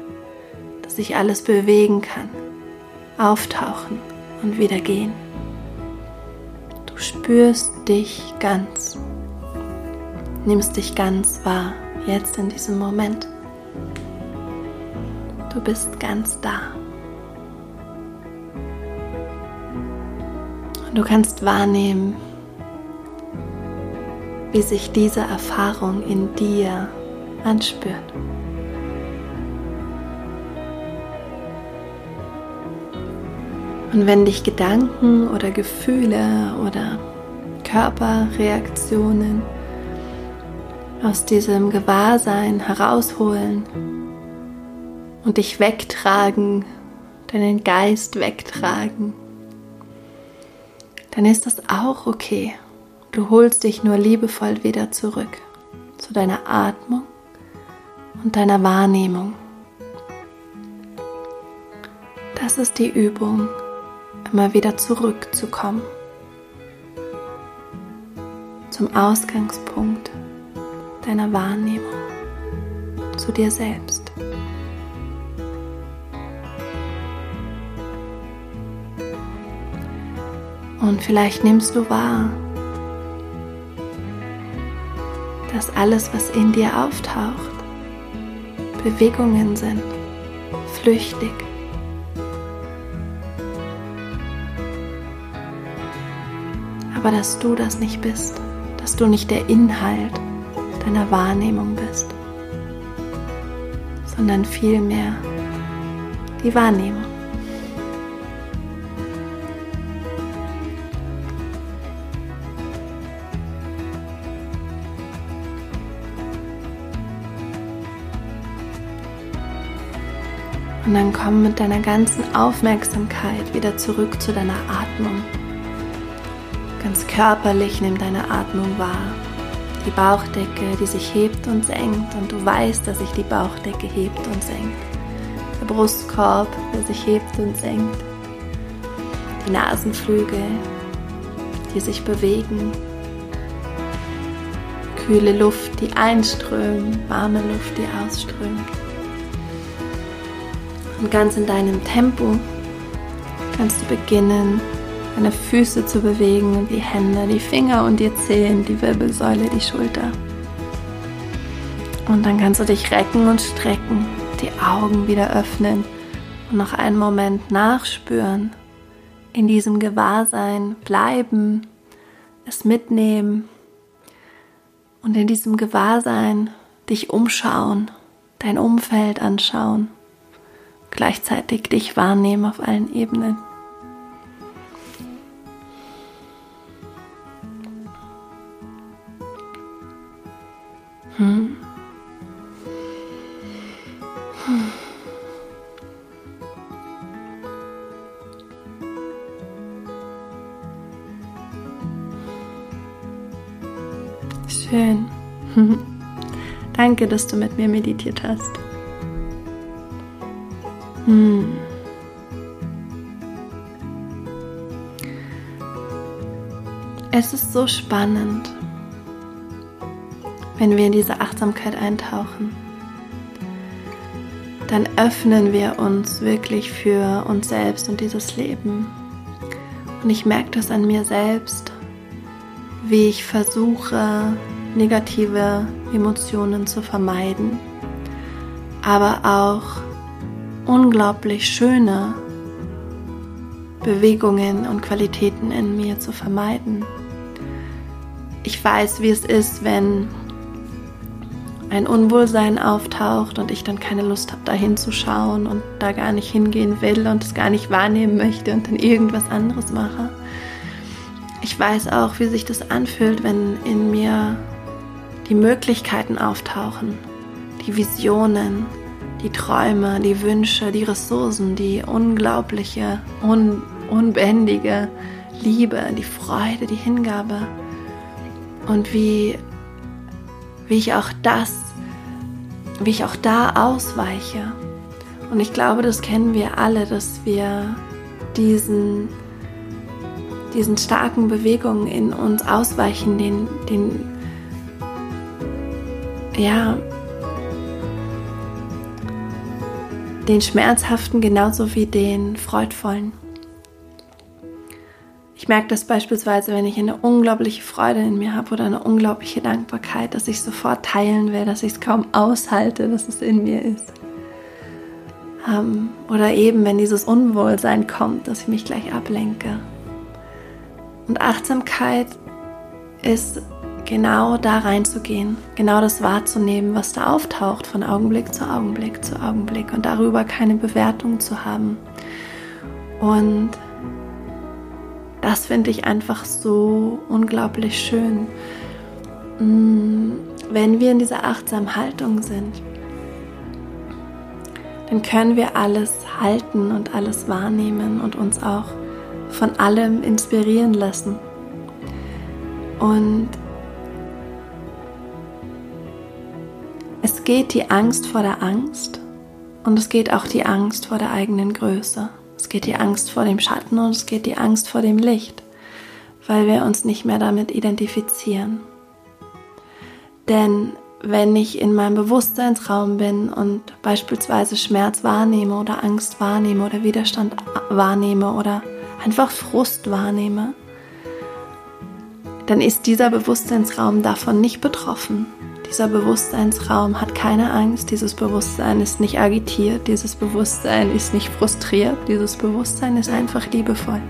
dass sich alles bewegen kann, auftauchen und wieder gehen. Du spürst dich ganz, nimmst dich ganz wahr, jetzt in diesem Moment. Du bist ganz da. Und du kannst wahrnehmen, wie sich diese Erfahrung in dir anspürt. Und wenn dich Gedanken oder Gefühle oder Körperreaktionen aus diesem Gewahrsein herausholen und dich wegtragen, deinen Geist wegtragen, dann ist das auch okay. Du holst dich nur liebevoll wieder zurück zu deiner Atmung und deiner Wahrnehmung. Das ist die Übung, immer wieder zurückzukommen. Zum Ausgangspunkt deiner Wahrnehmung, zu dir selbst. Und vielleicht nimmst du wahr, dass alles, was in dir auftaucht, Bewegungen sind, flüchtig. Aber dass du das nicht bist, dass du nicht der Inhalt deiner Wahrnehmung bist, sondern vielmehr die Wahrnehmung. Und dann komm mit deiner ganzen Aufmerksamkeit wieder zurück zu deiner Atmung. Ganz körperlich nimm deine Atmung wahr. Die Bauchdecke, die sich hebt und senkt. Und du weißt, dass sich die Bauchdecke hebt und senkt. Der Brustkorb, der sich hebt und senkt. Die Nasenflügel, die sich bewegen. Kühle Luft, die einströmt, warme Luft, die ausströmt. Und ganz in deinem Tempo kannst du beginnen, deine Füße zu bewegen, die Hände, die Finger und die Zehen, die Wirbelsäule, die Schulter. Und dann kannst du dich recken und strecken, die Augen wieder öffnen und noch einen Moment nachspüren. In diesem Gewahrsein bleiben, es mitnehmen und in diesem Gewahrsein dich umschauen, dein Umfeld anschauen, gleichzeitig dich wahrnehmen auf allen Ebenen. Hm. Hm. Schön. Danke, dass du mit mir meditiert hast. Hm. Es ist so spannend, wenn wir in diese Achtsamkeit eintauchen. Dann öffnen wir uns wirklich für uns selbst und dieses Leben. Und ich merke das an mir selbst, wie ich versuche, negative Emotionen zu vermeiden, aber auch unglaublich schöne Bewegungen und Qualitäten in mir zu vermeiden. Ich weiß, wie es ist, wenn ein Unwohlsein auftaucht und ich dann keine Lust habe, da hinzuschauen und da gar nicht hingehen will und es gar nicht wahrnehmen möchte und dann irgendwas anderes mache. Ich weiß auch, wie sich das anfühlt, wenn in mir die Möglichkeiten auftauchen, die Visionen, die Träume, die Wünsche, die Ressourcen, die unglaubliche, un- unbändige Liebe, die Freude, die Hingabe und wie, wie ich auch das, wie ich auch da ausweiche. Und ich glaube, das kennen wir alle, dass wir diesen diesen starken Bewegungen in uns ausweichen, den, den, ja, den schmerzhaften genauso wie den freudvollen. Ich merke das beispielsweise, wenn ich eine unglaubliche Freude in mir habe oder eine unglaubliche Dankbarkeit, dass ich sofort teilen will, dass ich es kaum aushalte, dass es in mir ist. Ähm, oder eben, wenn dieses Unwohlsein kommt, dass ich mich gleich ablenke. Und Achtsamkeit ist genau da reinzugehen, genau das wahrzunehmen, was da auftaucht, von Augenblick zu Augenblick zu Augenblick und darüber keine Bewertung zu haben. Und das finde ich einfach so unglaublich schön. Wenn wir in dieser achtsamen Haltung sind, dann können wir alles halten und alles wahrnehmen und uns auch von allem inspirieren lassen. Und es geht die Angst vor der Angst und es geht auch die Angst vor der eigenen Größe. Es geht die Angst vor dem Schatten und es geht die Angst vor dem Licht, weil wir uns nicht mehr damit identifizieren. Denn wenn ich in meinem Bewusstseinsraum bin und beispielsweise Schmerz wahrnehme oder Angst wahrnehme oder Widerstand wahrnehme oder einfach Frust wahrnehme, dann ist dieser Bewusstseinsraum davon nicht betroffen. Dieser Bewusstseinsraum hat keine Angst, dieses Bewusstsein ist nicht agitiert, dieses Bewusstsein ist nicht frustriert, dieses Bewusstsein ist einfach liebevoll.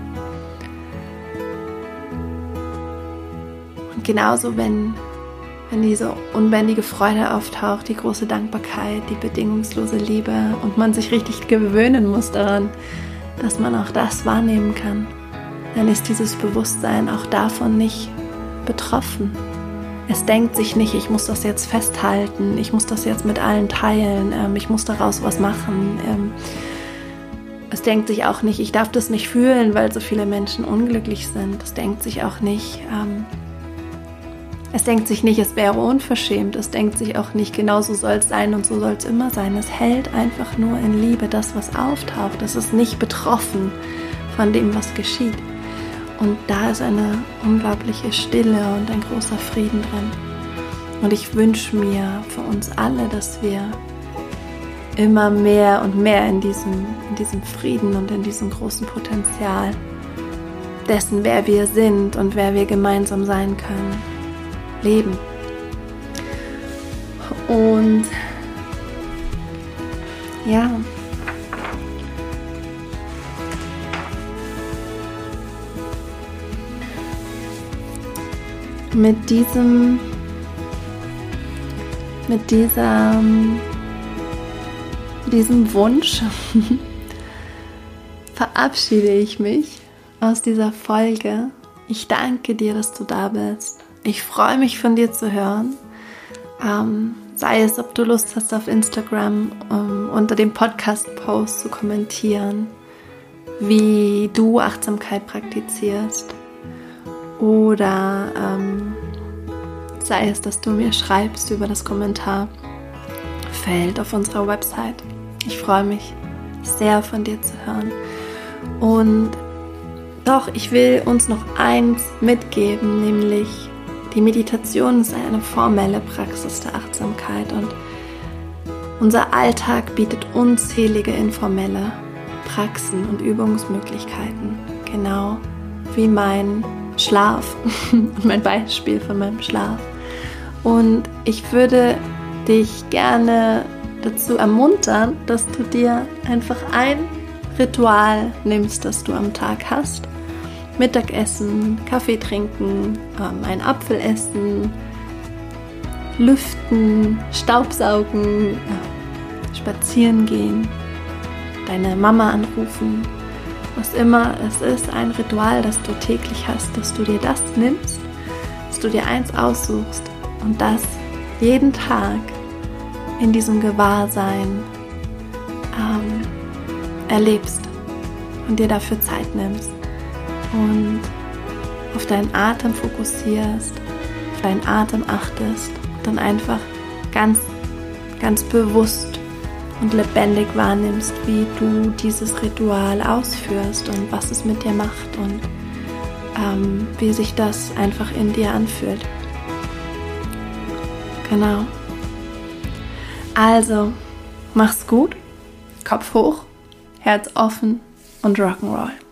Und genauso, wenn, wenn diese unbändige Freude auftaucht, die große Dankbarkeit, die bedingungslose Liebe und man sich richtig gewöhnen muss daran, dass man auch das wahrnehmen kann, dann ist dieses Bewusstsein auch davon nicht betroffen. Es denkt sich nicht, ich muss das jetzt festhalten, ich muss das jetzt mit allen teilen, ich muss daraus was machen. Es denkt sich auch nicht, ich darf das nicht fühlen, weil so viele Menschen unglücklich sind. Es denkt sich auch nicht, es denkt sich nicht, es wäre unverschämt. Es denkt sich auch nicht, genau so soll es sein und so soll es immer sein. Es hält einfach nur in Liebe das, was auftaucht. Es ist nicht betroffen von dem, was geschieht. Und da ist eine unglaubliche Stille und ein großer Frieden drin. Und ich wünsche mir für uns alle, dass wir immer mehr und mehr in diesem, in diesem Frieden und in diesem großen Potenzial dessen, wer wir sind und wer wir gemeinsam sein können, leben. Und ja, mit diesem, mit dieser, diesem Wunsch verabschiede ich mich aus dieser Folge. Ich danke dir, dass du da bist. Ich freue mich, von dir zu hören. Ähm, sei es, ob du Lust hast, auf Instagram ähm, unter dem Podcast-Post zu kommentieren, wie du Achtsamkeit praktizierst. Oder ähm, sei es, dass du mir schreibst über das Kommentarfeld auf unserer Website. Ich freue mich sehr, von dir zu hören. Und doch, ich will uns noch eins mitgeben, nämlich die Meditation ist eine formelle Praxis der Achtsamkeit und unser Alltag bietet unzählige informelle Praxen und Übungsmöglichkeiten, genau wie mein Schlaf und mein Beispiel von meinem Schlaf. Und ich würde dich gerne dazu ermuntern, dass du dir einfach ein Ritual nimmst, das du am Tag hast. Mittagessen, Kaffee trinken, einen Apfel essen, lüften, Staubsaugen, spazieren gehen, deine Mama anrufen. Was immer es ist, ein Ritual, das du täglich hast, dass du dir das nimmst, dass du dir eins aussuchst und das jeden Tag in diesem Gewahrsein ähm, erlebst und dir dafür Zeit nimmst. Und auf deinen Atem fokussierst, auf deinen Atem achtest, dann einfach ganz, ganz bewusst und lebendig wahrnimmst, wie du dieses Ritual ausführst und was es mit dir macht und ähm, wie sich das einfach in dir anfühlt. Genau. Also, mach's gut, Kopf hoch, Herz offen und Rock'n'Roll.